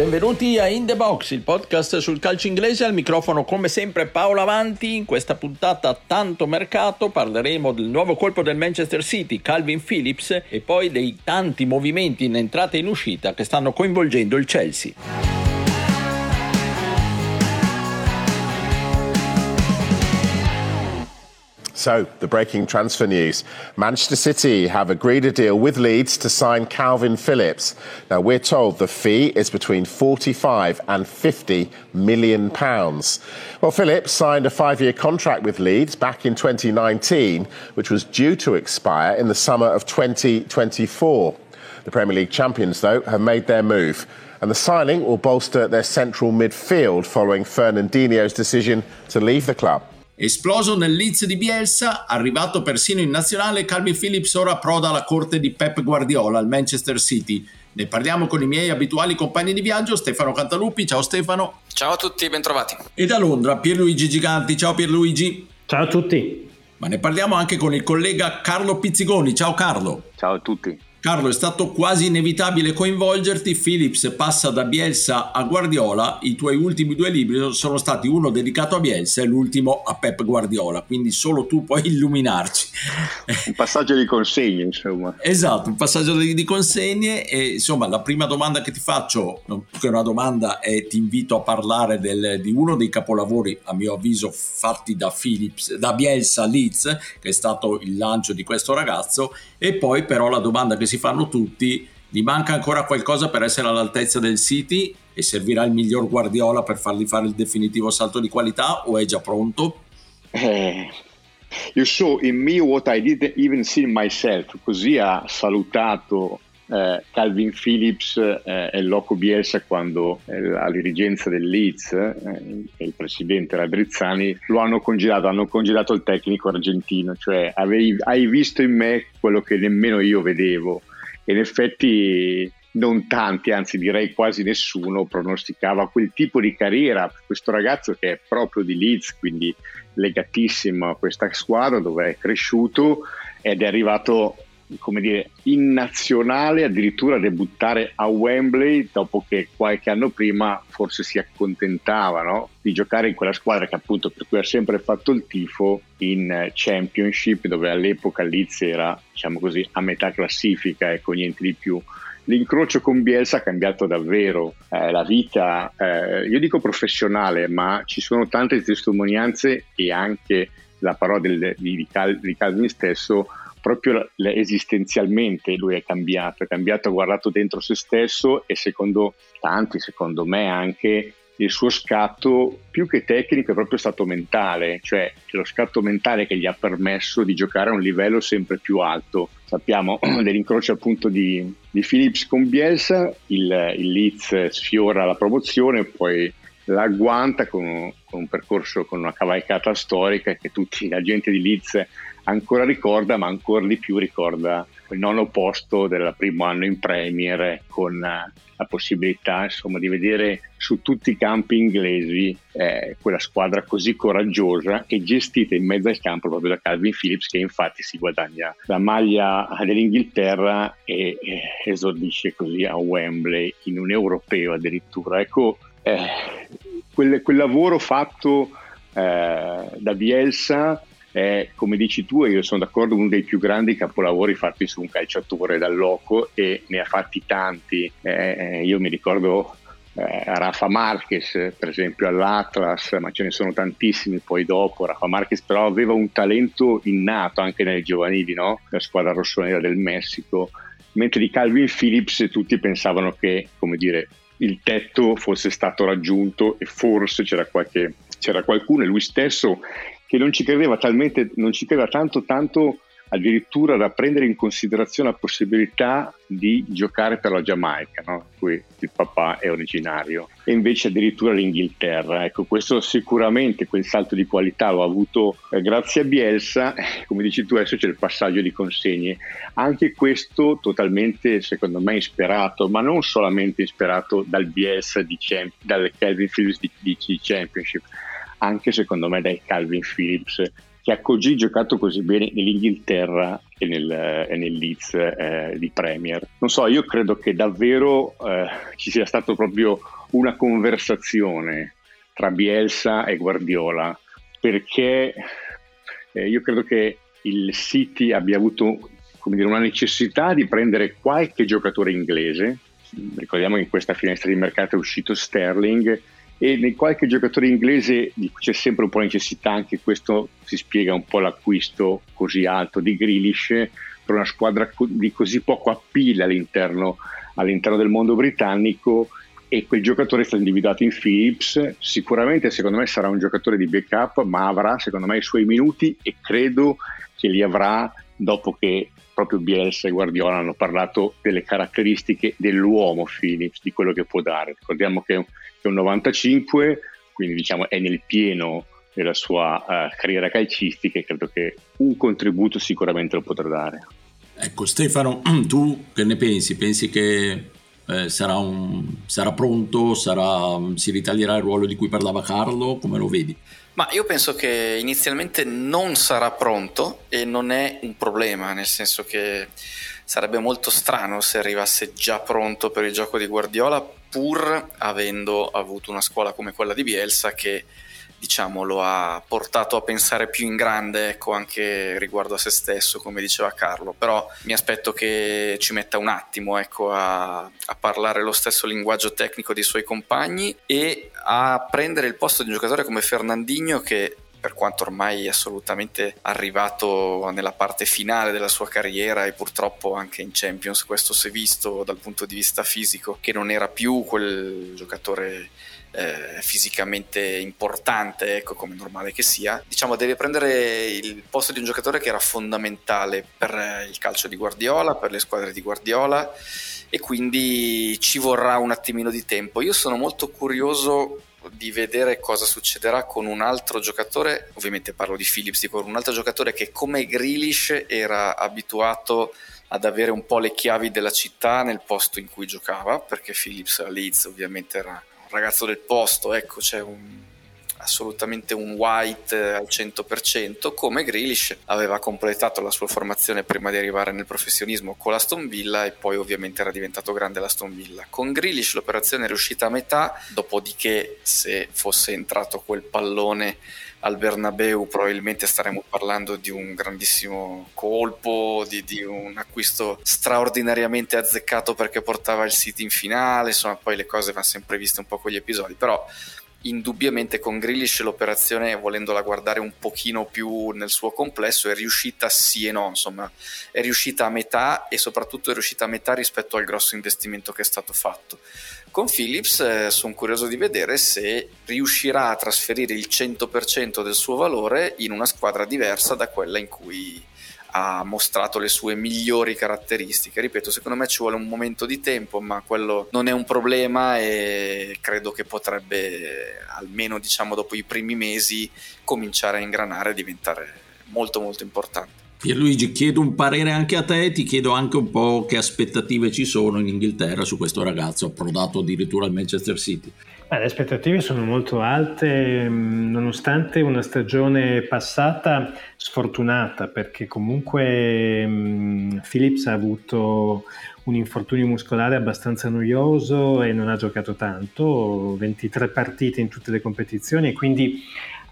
Benvenuti a In The Box, il podcast sul calcio inglese, al microfono come sempre Paolo Avanti. In questa puntata tanto mercato parleremo del nuovo colpo del Manchester City, Kalvin Phillips, e poi dei tanti movimenti in entrata e in uscita che stanno coinvolgendo il Chelsea. So, the breaking transfer news. Manchester City have agreed a deal with Leeds to sign Kalvin Phillips. Now, we're told the fee is between £45 and £50 million. Well, Phillips signed a 5-year contract with Leeds back in 2019, which was due to expire in the summer of 2024. The Premier League champions, though, have made their move, and the signing will bolster their central midfield following Fernandinho's decision to leave the club. Esploso nel Leeds di Bielsa, arrivato persino in nazionale, Kalvin Phillips ora approda alla corte di Pep Guardiola al Manchester City. Ne parliamo con i miei abituali compagni di viaggio, Stefano Cantaluppi. Ciao Stefano. Ciao a tutti, bentrovati. E da Londra, Pierluigi Giganti. Ciao Pierluigi. Ciao a tutti. Ma ne parliamo anche con il collega Carlo Pizzigoni. Ciao Carlo. Ciao a tutti. Carlo, è stato quasi inevitabile coinvolgerti. Phillips passa da Bielsa a Guardiola, i tuoi ultimi due libri sono stati uno dedicato a Bielsa e l'ultimo a Pep Guardiola, quindi solo tu puoi illuminarci. Un passaggio di consegne, insomma. Esatto, un passaggio di consegne. E insomma, la prima domanda che ti faccio, non più che una domanda, è ti invito a parlare di uno dei capolavori, a mio avviso, fatti da Phillips, da Bielsa a Leeds, che è stato il lancio di questo ragazzo, e poi però la domanda che si fanno tutti: gli manca ancora qualcosa per essere all'altezza del City e servirà il miglior Guardiola per fargli fare il definitivo salto di qualità, o è già pronto? You saw in me what I didn't even see myself. Così ha salutato Kalvin Phillips e Loco Bielsa quando la dirigenza del Leeds e il presidente Radrizzani lo hanno congelato il tecnico argentino, cioè hai visto in me quello che nemmeno io vedevo, e in effetti non tanti, anzi direi quasi nessuno, pronosticava quel tipo di carriera. Questo ragazzo che è proprio di Leeds, quindi legatissimo a questa squadra dove è cresciuto, ed è arrivato, come dire, in nazionale, addirittura a debuttare a Wembley dopo che qualche anno prima forse si accontentava, no? Di giocare in quella squadra che, appunto, per cui ha sempre fatto il tifo, in Championship, dove all'epoca Leeds era, diciamo così, a metà classifica, ecco, niente di più. L'incrocio con Bielsa ha cambiato davvero la vita, io dico professionale, ma ci sono tante testimonianze, e anche la parola di Kalvin stesso. Proprio esistenzialmente lui è cambiato, ha guardato dentro se stesso, e secondo tanti, secondo me anche, il suo scatto più che tecnico è proprio stato mentale, cioè lo scatto mentale che gli ha permesso di giocare a un livello sempre più alto. Sappiamo dell'incrocio, appunto, di Phillips con Bielsa, il Leeds sfiora la promozione, poi la agguanta con un percorso, con una cavalcata storica che tutti la gente di Leeds ancora ricorda, ma ancora di più ricorda il 9° posto del primo anno in Premier, con la possibilità, insomma, di vedere su tutti i campi inglesi quella squadra così coraggiosa e gestita in mezzo al campo proprio da Kalvin Phillips, che infatti si guadagna la maglia dell'Inghilterra e esordisce così a Wembley in un europeo addirittura. Ecco, quel lavoro fatto da Bielsa è, come dici tu, e io sono d'accordo, uno dei più grandi capolavori fatti su un calciatore dal Loco, e ne ha fatti tanti. Io mi ricordo Rafa Marquez, per esempio, all'Atlas, ma ce ne sono tantissimi poi dopo. Rafa Marquez però aveva un talento innato anche nelle giovanili, no? La squadra rossonera del Messico, mentre di Kalvin Phillips tutti pensavano che, come dire, il tetto fosse stato raggiunto, e forse c'era qualcuno, e lui stesso, che non ci credeva talmente, non ci credeva tanto addirittura da prendere in considerazione la possibilità di giocare per la Giamaica, no? Qui il papà è originario, e invece addirittura l'Inghilterra. Ecco, questo sicuramente, quel salto di qualità l'ho avuto grazie a Bielsa. Come dici tu, adesso c'è il passaggio di consegne, anche questo totalmente, secondo me, ispirato, ma non solamente ispirato dal Bielsa dal Kalvin Phillips di Championship, anche secondo me dai Kalvin Phillips che ha così giocato così bene nell'Inghilterra e nel Leeds di Premier. Non so, io credo che davvero ci sia stato proprio una conversazione tra Bielsa e Guardiola, perché io credo che il City abbia avuto, come dire, una necessità di prendere qualche giocatore inglese. Ricordiamo che in questa finestra di mercato è uscito Sterling, e in qualche giocatore inglese c'è sempre un po' necessità, anche questo si spiega un po' l'acquisto così alto di Grealish per una squadra di così poco appeal all'interno del mondo britannico, e quel giocatore è stato individuato in Phillips. Sicuramente secondo me sarà un giocatore di backup, ma avrà secondo me i suoi minuti, e credo che li avrà dopo che proprio Bielsa e Guardiola hanno parlato delle caratteristiche dell'uomo Phillips, di quello che può dare. Ricordiamo che è un 95, quindi diciamo è nel pieno della sua carriera calcistica, e credo che un contributo sicuramente lo potrà dare. Ecco, Stefano, tu che ne pensi? Pensi che sarà pronto, si ritaglierà il ruolo di cui parlava Carlo? Come lo vedi? Ma io penso che inizialmente non sarà pronto, e non è un problema, nel senso che sarebbe molto strano se arrivasse già pronto per il gioco di Guardiola, pur avendo avuto una scuola come quella di Bielsa che, diciamo, lo ha portato a pensare più in grande, ecco, anche riguardo a se stesso, come diceva Carlo. Però mi aspetto che ci metta un attimo, ecco, a parlare lo stesso linguaggio tecnico dei suoi compagni, e a prendere il posto di un giocatore come Fernandinho, che per quanto ormai è assolutamente arrivato nella parte finale della sua carriera, e purtroppo anche in Champions questo si è visto dal punto di vista fisico, che non era più quel giocatore fisicamente importante, ecco, come normale che sia. Diciamo, deve prendere il posto di un giocatore che era fondamentale per il calcio di Guardiola, per le squadre di Guardiola, e quindi ci vorrà un attimino di tempo. Io sono molto curioso di vedere cosa succederà con un altro giocatore, ovviamente parlo di Phillips, con un altro giocatore che come Grealish era abituato ad avere un po' le chiavi della città nel posto in cui giocava, perché Phillips a Leeds ovviamente era un ragazzo del posto, ecco, c'è assolutamente un White al 100%, come Grealish aveva completato la sua formazione prima di arrivare nel professionismo con l'Aston Villa, e poi ovviamente era diventato grande l'Aston Villa. Con Grealish l'operazione è riuscita a metà, dopodiché se fosse entrato quel pallone al Bernabeu probabilmente staremmo parlando di un grandissimo colpo, di un acquisto straordinariamente azzeccato perché portava il City in finale. Insomma, poi le cose vanno sempre viste un po' con gli episodi, però indubbiamente con Grealish l'operazione, volendola guardare un pochino più nel suo complesso, è riuscita sì e no, insomma è riuscita a metà, e soprattutto è riuscita a metà rispetto al grosso investimento che è stato fatto. Con Phillips sono curioso di vedere se riuscirà a trasferire il 100% del suo valore in una squadra diversa da quella in cui ha mostrato le sue migliori caratteristiche. Ripeto, secondo me ci vuole un momento di tempo, ma quello non è un problema, e credo che potrebbe, almeno diciamo dopo i primi mesi, cominciare a ingranare e diventare molto molto importante. Pierluigi, chiedo un parere anche a te, ti chiedo anche un po' che aspettative ci sono in Inghilterra su questo ragazzo approdato addirittura al Manchester City. Le aspettative sono molto alte, nonostante una stagione passata sfortunata, perché comunque Phillips ha avuto un infortunio muscolare abbastanza noioso e non ha giocato tanto, 23 partite in tutte le competizioni, e quindi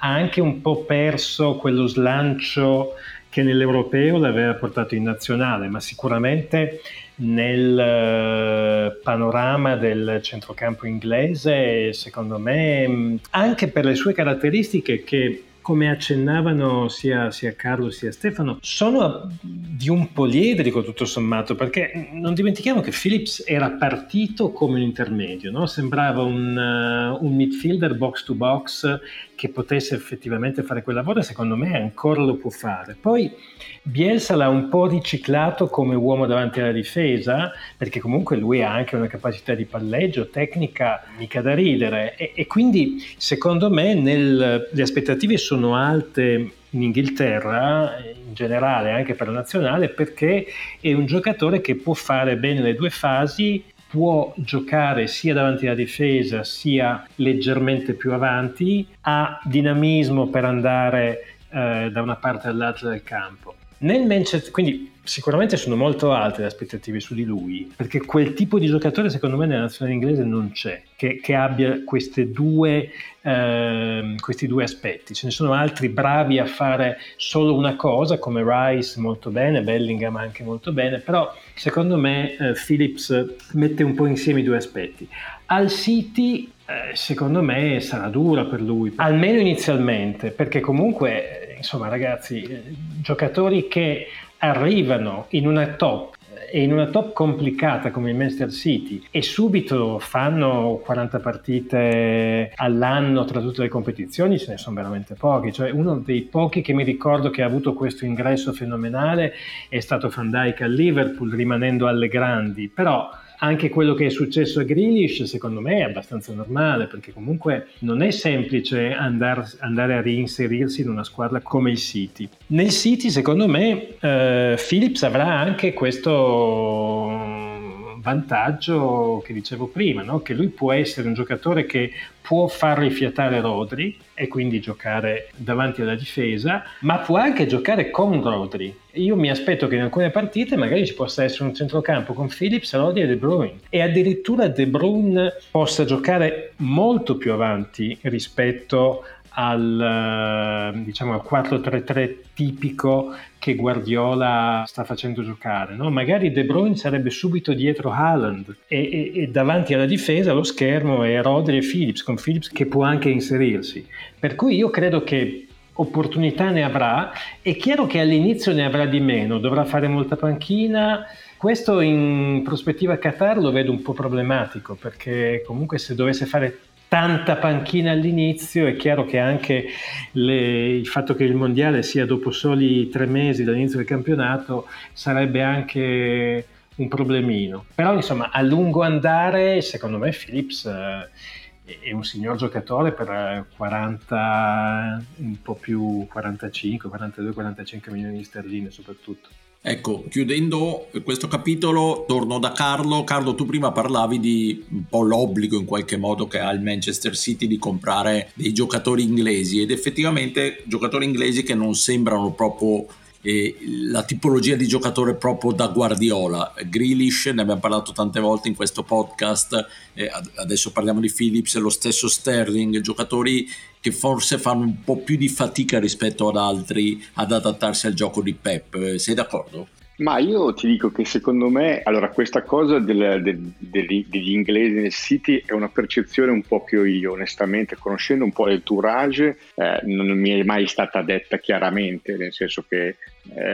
ha anche un po' perso quello slancio che nell'europeo l'aveva portato in nazionale, ma sicuramente nel panorama del centrocampo inglese, secondo me, anche per le sue caratteristiche che, come accennavano sia Carlo sia Stefano, sono di un poliedrico tutto sommato, perché non dimentichiamo che Phillips era partito come un intermedio, no? Sembrava un midfielder box to box che potesse effettivamente fare quel lavoro, e secondo me ancora lo può fare. Poi Bielsa l'ha un po' riciclato come uomo davanti alla difesa, perché comunque lui ha anche una capacità di palleggio, tecnica, mica da ridere, e quindi secondo me le aspettative sono alte in Inghilterra, in generale anche per la nazionale, perché è un giocatore che può fare bene le due fasi, può giocare sia davanti alla difesa sia leggermente più avanti, ha dinamismo per andare da una parte all'altra del campo. Nel Manchester, quindi sicuramente sono molto alte le aspettative su di lui, perché quel tipo di giocatore secondo me nella nazionale inglese non c'è, che abbia questi due aspetti. Ce ne sono altri bravi a fare solo una cosa, come Rice molto bene, Bellingham anche molto bene, però secondo me Phillips mette un po' insieme i due aspetti. Al City secondo me sarà dura per lui, almeno inizialmente, perché comunque... Insomma ragazzi, giocatori che arrivano in una top e in una top complicata come il Manchester City e subito fanno 40 partite all'anno tra tutte le competizioni, ce ne sono veramente pochi. Cioè, uno dei pochi che mi ricordo che ha avuto questo ingresso fenomenale è stato Van Dijk al Liverpool, rimanendo alle grandi, però... Anche quello che è successo a Grealish secondo me è abbastanza normale, perché comunque non è semplice andare a reinserirsi in una squadra come il City. Nel City secondo me Phillips avrà anche questo vantaggio che dicevo prima, no? Che lui può essere un giocatore che può far rifiatare Rodri e quindi giocare davanti alla difesa, ma può anche giocare con Rodri. Io mi aspetto che in alcune partite magari ci possa essere un centrocampo con Phillips, Rodri e De Bruyne, e addirittura De Bruyne possa giocare molto più avanti rispetto al, diciamo, al 4-3-3 tipico che Guardiola sta facendo giocare, no? Magari De Bruyne sarebbe subito dietro Haaland e davanti alla difesa lo schermo è Rodri e Phillips, con Phillips che può anche inserirsi, per cui io credo che opportunità ne avrà. È chiaro che all'inizio ne avrà di meno, dovrà fare molta panchina. Questo in prospettiva Qatar lo vedo un po' problematico, perché comunque se dovesse fare tanta panchina all'inizio, è chiaro che anche il fatto che il mondiale sia dopo soli 3 mesi dall'inizio del campionato sarebbe anche un problemino, però insomma a lungo andare secondo me Phillips è un signor giocatore per 40, un po' più 45, 42, 45 milioni di sterline soprattutto. Ecco, chiudendo questo capitolo torno da Carlo. Carlo, tu prima parlavi di un po' l'obbligo in qualche modo che ha il Manchester City di comprare dei giocatori inglesi, ed effettivamente giocatori inglesi che non sembrano proprio la tipologia di giocatore proprio da Guardiola. Grealish, ne abbiamo parlato tante volte in questo podcast, adesso parliamo di Phillips, lo stesso Sterling, giocatori che forse fanno un po' più di fatica rispetto ad altri ad adattarsi al gioco di Pep. Sei d'accordo? Ma io ti dico che secondo me, allora, questa cosa degli inglesi nel City è una percezione un po' che io onestamente, conoscendo un po' l'entourage, non mi è mai stata detta chiaramente, nel senso che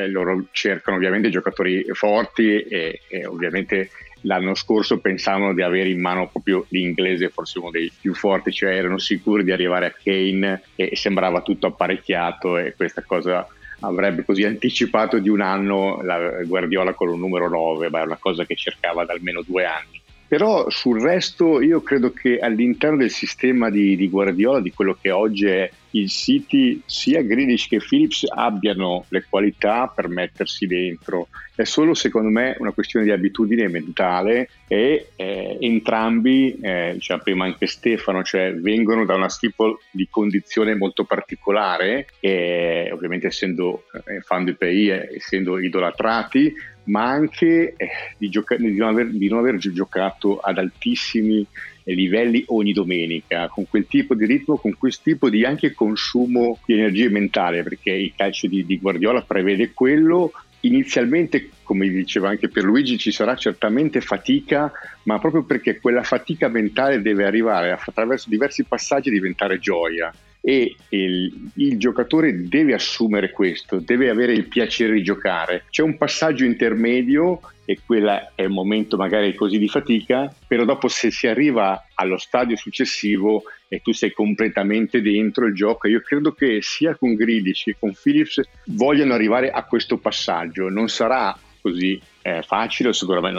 loro cercano ovviamente giocatori forti e ovviamente l'anno scorso pensavano di avere in mano proprio l'inglese, forse uno dei più forti, cioè erano sicuri di arrivare a Kane e sembrava tutto apparecchiato, e questa cosa avrebbe così anticipato di un anno la Guardiola con un numero 9, ma è una cosa che cercava da almeno 2 anni. Però sul resto io credo che all'interno del sistema di Guardiola, di quello che oggi è il City, sia Grealish che Phillips abbiano le qualità per mettersi dentro. È solo secondo me una questione di abitudine mentale e entrambi, diciamo prima anche Stefano, cioè vengono da una tipo di condizione molto particolare e ovviamente essendo fan del PI, essendo idolatrati, ma anche di non aver giocato ad altissimi livelli ogni domenica, con quel tipo di ritmo, con quel tipo di anche consumo di energie mentale, perché il calcio di Guardiola prevede quello. Inizialmente, come diceva anche Pierluigi, ci sarà certamente fatica, ma proprio perché quella fatica mentale deve arrivare attraverso diversi passaggi e diventare gioia. E il giocatore deve assumere questo, deve avere il piacere di giocare. C'è un passaggio intermedio e quella è un momento magari così di fatica, però dopo se si arriva allo stadio successivo e tu sei completamente dentro il gioco. Io credo che sia con Grealish che con Phillips vogliano arrivare a questo passaggio. Non sarà così facile, sicuramente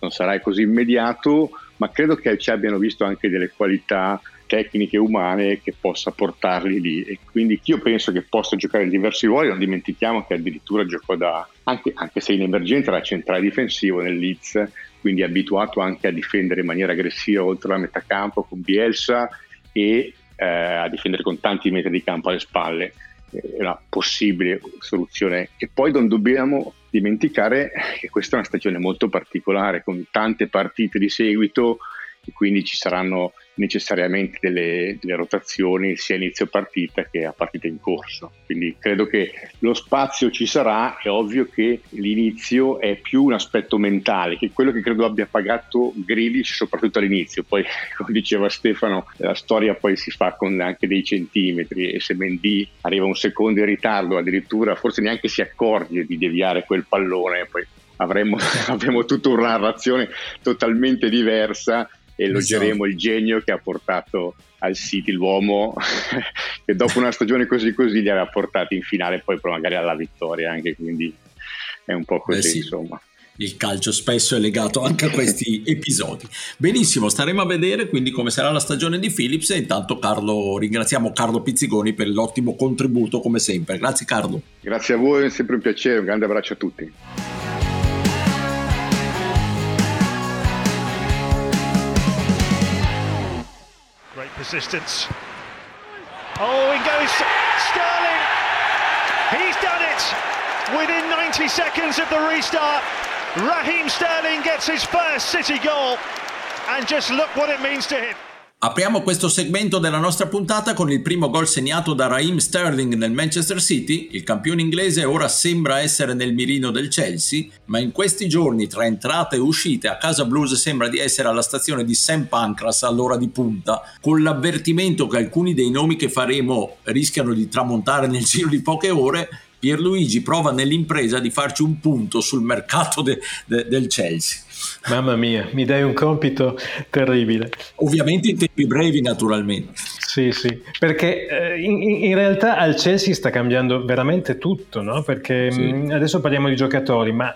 non sarà così immediato, ma credo che ci abbiano visto anche delle qualità tecniche umane che possa portarli lì, e quindi io penso che possa giocare in diversi ruoli. Non dimentichiamo che addirittura giocò anche se in emergenza era centrale difensivo nel Leeds, quindi abituato anche a difendere in maniera aggressiva oltre la metà campo con Bielsa e a difendere con tanti metri di campo alle spalle. una possibile soluzione. E poi non dobbiamo dimenticare che questa è una stagione molto particolare, con tante partite di seguito, e quindi ci saranno necessariamente delle rotazioni sia a inizio partita che a partita in corso, quindi credo che lo spazio ci sarà. È ovvio che l'inizio è più un aspetto mentale, che è quello che credo abbia pagato Grealish soprattutto all'inizio. Poi, come diceva Stefano, la storia poi si fa con anche dei centimetri, e se Mendy arriva un secondo in ritardo, addirittura forse neanche si accorge di deviare quel pallone, poi avremo tutta una narrazione totalmente diversa. Elogeremo il genio che ha portato al City l'uomo che dopo una stagione così li aveva portati in finale, poi magari alla vittoria anche, quindi è un po' così. Insomma, il calcio spesso è legato anche a questi episodi. Benissimo, staremo a vedere quindi come sarà la stagione di Phillips, e intanto ringraziamo Carlo Pizzigoni per l'ottimo contributo come sempre. Grazie Carlo. Grazie a voi, è sempre un piacere, un grande abbraccio a tutti. Resistance. Oh, in goes Sterling. He's done it. Within 90 seconds of the restart, Raheem Sterling gets his first City goal. And just look what it means to him. Apriamo questo segmento della nostra puntata con il primo gol segnato da Raheem Sterling nel Manchester City. Il campione inglese ora sembra essere nel mirino del Chelsea, ma in questi giorni tra entrate e uscite a casa blues sembra di essere alla stazione di St. Pancras all'ora di punta, con l'avvertimento che alcuni dei nomi che faremo rischiano di tramontare nel giro di poche ore. Pierluigi prova nell'impresa di farci un punto sul mercato del Chelsea. Mamma mia, mi dai un compito terribile. Ovviamente in tempi brevi, naturalmente. Sì, perché in realtà al Chelsea sta cambiando veramente tutto, no? Perché adesso parliamo di giocatori, ma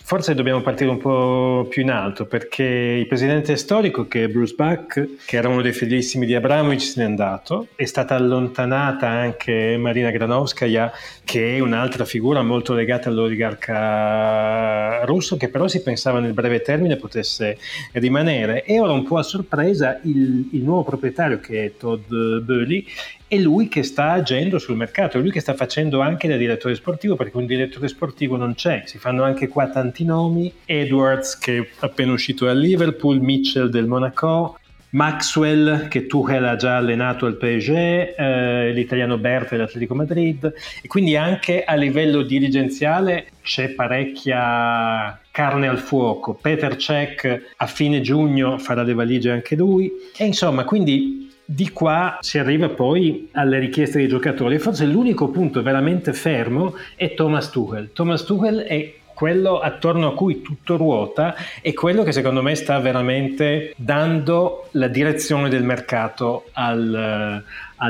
forse dobbiamo partire un po' più in alto, perché il presidente storico, che è Bruce Buck, che era uno dei fedelissimi di Abramovich, se n'è andato. È stata allontanata anche Marina Granovskaya, che è un'altra figura molto legata all'oligarca russo, che però si pensava nel breve termine potesse rimanere. E ora, un po' a sorpresa, il nuovo proprietario, che è Todd Boehly, è lui che sta agendo sul mercato, è lui che sta facendo anche da direttore sportivo, perché un direttore sportivo non c'è. Si fanno anche qua tanti nomi: Edwards, che è appena uscito da Liverpool, Mitchell del Monaco, Maxwell, che Tuchel ha già allenato al PSG, l'italiano Berta dell'Atletico Madrid. E quindi anche a livello dirigenziale c'è parecchia carne al fuoco. Peter Cech a fine giugno farà le valigie anche lui, e insomma, quindi di qua si arriva poi alle richieste dei giocatori. Forse l'unico punto veramente fermo è Thomas Tuchel. Thomas Tuchel è quello attorno a cui tutto ruota, è quello che secondo me sta veramente dando la direzione del mercato al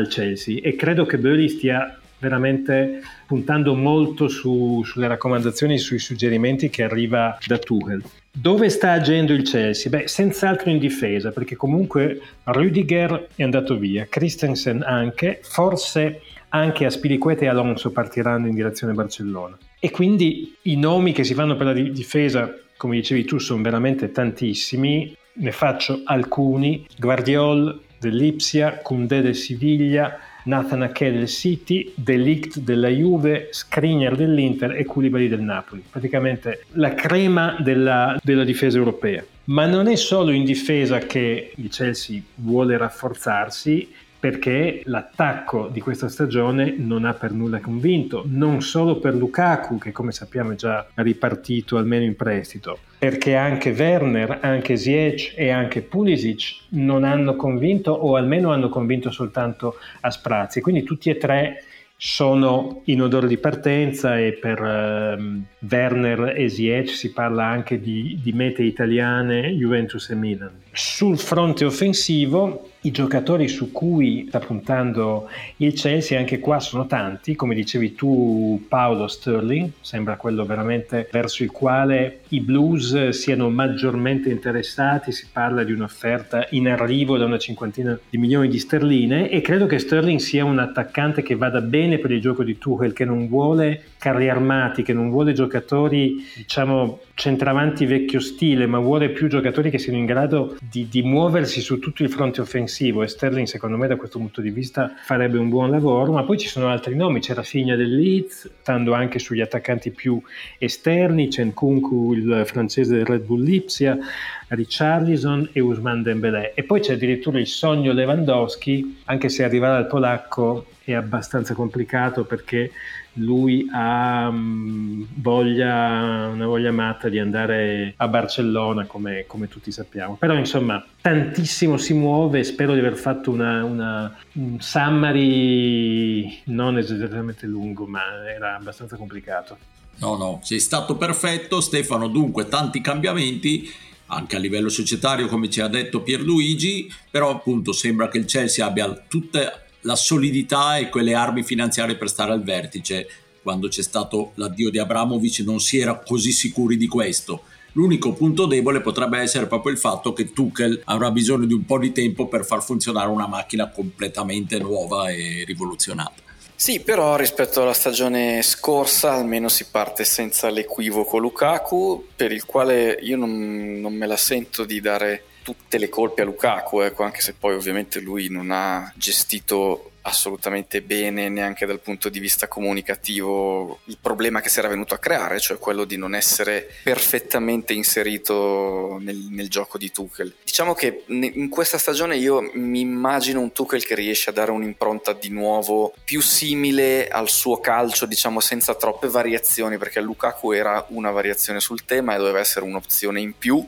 Chelsea, e credo che Boehly stia veramente puntando molto sulle raccomandazioni, sui suggerimenti che arriva da Tuchel. Dove sta agendo il Chelsea? Beh, senz'altro in difesa, perché comunque Rüdiger è andato via, Christensen anche, forse anche Aspilicueta e Alonso partiranno in direzione Barcellona. E quindi i nomi che si fanno per la difesa, come dicevi tu, sono veramente tantissimi. Ne faccio alcuni: Guardiol dell'Ipsia, Koundé del Siviglia, Nathan Ake del City, De Ligt della Juve, Skriniar dell'Inter e Koulibaly del Napoli. Praticamente la crema della difesa europea. Ma non è solo in difesa che il Chelsea vuole rafforzarsi, perché l'attacco di questa stagione non ha per nulla convinto, non solo per Lukaku, che come sappiamo è già ripartito almeno in prestito, perché anche Werner, anche Ziyech e anche Pulisic non hanno convinto, o almeno hanno convinto soltanto a sprazzi. Quindi tutti e tre sono in odore di partenza, e per Werner e Ziyech si parla anche di mete italiane, Juventus e Milan. Sul fronte offensivo, i giocatori su cui sta puntando il Chelsea, anche qua sono tanti. Come dicevi tu, Paolo, Sterling sembra quello veramente verso il quale i Blues siano maggiormente interessati. Si parla di un'offerta in arrivo da una 50 milioni di sterline, e credo che Sterling sia un attaccante che vada bene per il gioco di Tuchel, che non vuole carri armati, che non vuole giocatori, diciamo, centravanti vecchio stile, ma vuole più giocatori che siano in grado di muoversi su tutto il fronte offensivo, e Sterling secondo me da questo punto di vista farebbe un buon lavoro, ma poi ci sono altri nomi, c'è Rafinha del Leeds, stando anche sugli attaccanti più esterni, c'è Nkunku il francese del Red Bull Lipsia, Richarlison e Ousmane Dembélé, e poi c'è addirittura il sogno Lewandowski, anche se arrivare al polacco è abbastanza complicato perché lui ha una voglia matta di andare a Barcellona, come tutti sappiamo. Però insomma tantissimo si muove, spero di aver fatto un summary non esageratamente lungo, ma era abbastanza complicato. No, sei stato perfetto, Stefano. Dunque tanti cambiamenti anche a livello societario, come ci ha detto Pierluigi, però appunto sembra che il Chelsea abbia tutte la solidità e quelle armi finanziarie per stare al vertice. Quando c'è stato l'addio di Abramovich non si era così sicuri di questo. L'unico punto debole potrebbe essere proprio il fatto che Tuchel avrà bisogno di un po' di tempo per far funzionare una macchina completamente nuova e rivoluzionata. Sì, però rispetto alla stagione scorsa almeno si parte senza l'equivoco Lukaku, per il quale io non me la sento di dare tutte le colpe a Lukaku, ecco, anche se poi ovviamente lui non ha gestito assolutamente bene neanche dal punto di vista comunicativo il problema che si era venuto a creare, cioè quello di non essere perfettamente inserito nel gioco di Tuchel. Diciamo che in questa stagione io mi immagino un Tuchel che riesce a dare un'impronta di nuovo più simile al suo calcio, diciamo senza troppe variazioni, perché Lukaku era una variazione sul tema e doveva essere un'opzione in più,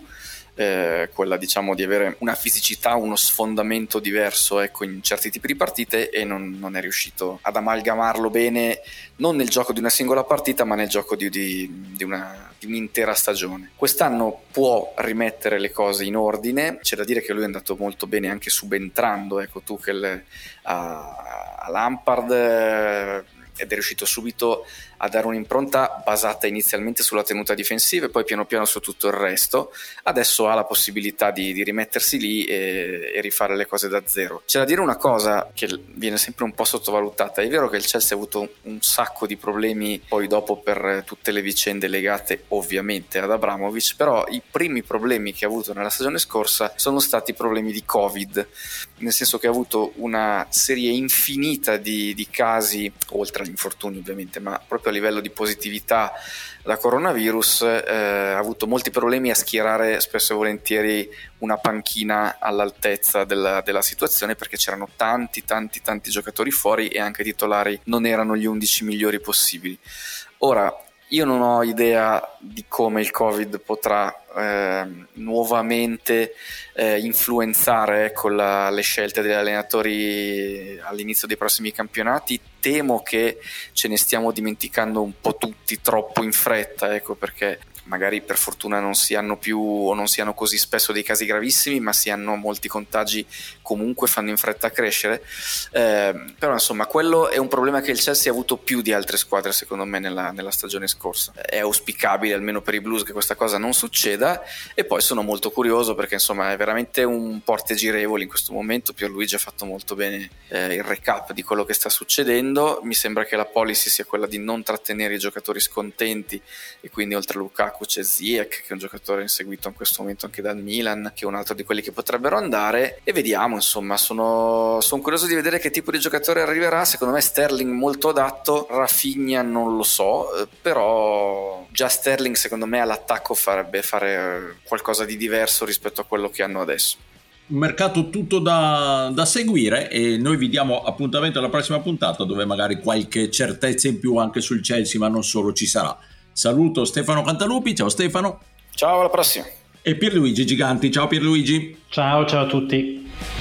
quella diciamo di avere una fisicità, uno sfondamento diverso, ecco, in certi tipi di partite, e non è riuscito ad amalgamarlo bene, non nel gioco di una singola partita ma nel gioco di un'intera stagione. Quest'anno può rimettere le cose in ordine, c'è da dire che lui è andato molto bene anche subentrando, ecco, Tuchel a Lampard, ed è riuscito subito a dare un'impronta basata inizialmente sulla tenuta difensiva e poi piano piano su tutto il resto. Adesso ha la possibilità di rimettersi lì e rifare le cose da zero. C'è da dire una cosa che viene sempre un po' sottovalutata: è vero che il Chelsea ha avuto un sacco di problemi poi dopo per tutte le vicende legate ovviamente ad Abramovich, però i primi problemi che ha avuto nella stagione scorsa sono stati problemi di Covid, nel senso che ha avuto una serie infinita di casi, oltre agli infortuni ovviamente, ma proprio a livello di positività da coronavirus, ha avuto molti problemi a schierare spesso e volentieri una panchina all'altezza della situazione, perché c'erano tanti giocatori fuori e anche titolari non erano gli 11 migliori possibili. Ora io non ho idea di come il Covid potrà nuovamente influenzare, ecco, le scelte degli allenatori all'inizio dei prossimi campionati. Temo che ce ne stiamo dimenticando un po' tutti troppo in fretta, ecco, perché magari per fortuna non si hanno più o non si hanno così spesso dei casi gravissimi, ma si hanno molti contagi, comunque fanno in fretta a crescere, però insomma quello è un problema che il Chelsea ha avuto più di altre squadre secondo me nella stagione scorsa. È auspicabile almeno per i Blues che questa cosa non succeda, e poi sono molto curioso perché insomma è veramente un porte girevoli in questo momento. Pierluigi ha fatto molto bene il recap di quello che sta succedendo. Mi sembra che la policy sia quella di non trattenere i giocatori scontenti, e quindi oltre a Lukaku c'è Ziyech, che è un giocatore inseguito in questo momento anche dal Milan, che è un altro di quelli che potrebbero andare, e vediamo insomma. Sono curioso di vedere che tipo di giocatore arriverà. Secondo me Sterling molto adatto, Rafinha non lo so, però già Sterling secondo me all'attacco farebbe fare qualcosa di diverso rispetto a quello che hanno adesso. Un mercato tutto da seguire, e noi vi diamo appuntamento alla prossima puntata dove magari qualche certezza in più anche sul Chelsea, ma non solo, ci sarà. Saluto Stefano Cantaluppi, ciao Stefano. Ciao, alla prossima. E Pierluigi Giganti, ciao Pierluigi. Ciao a tutti.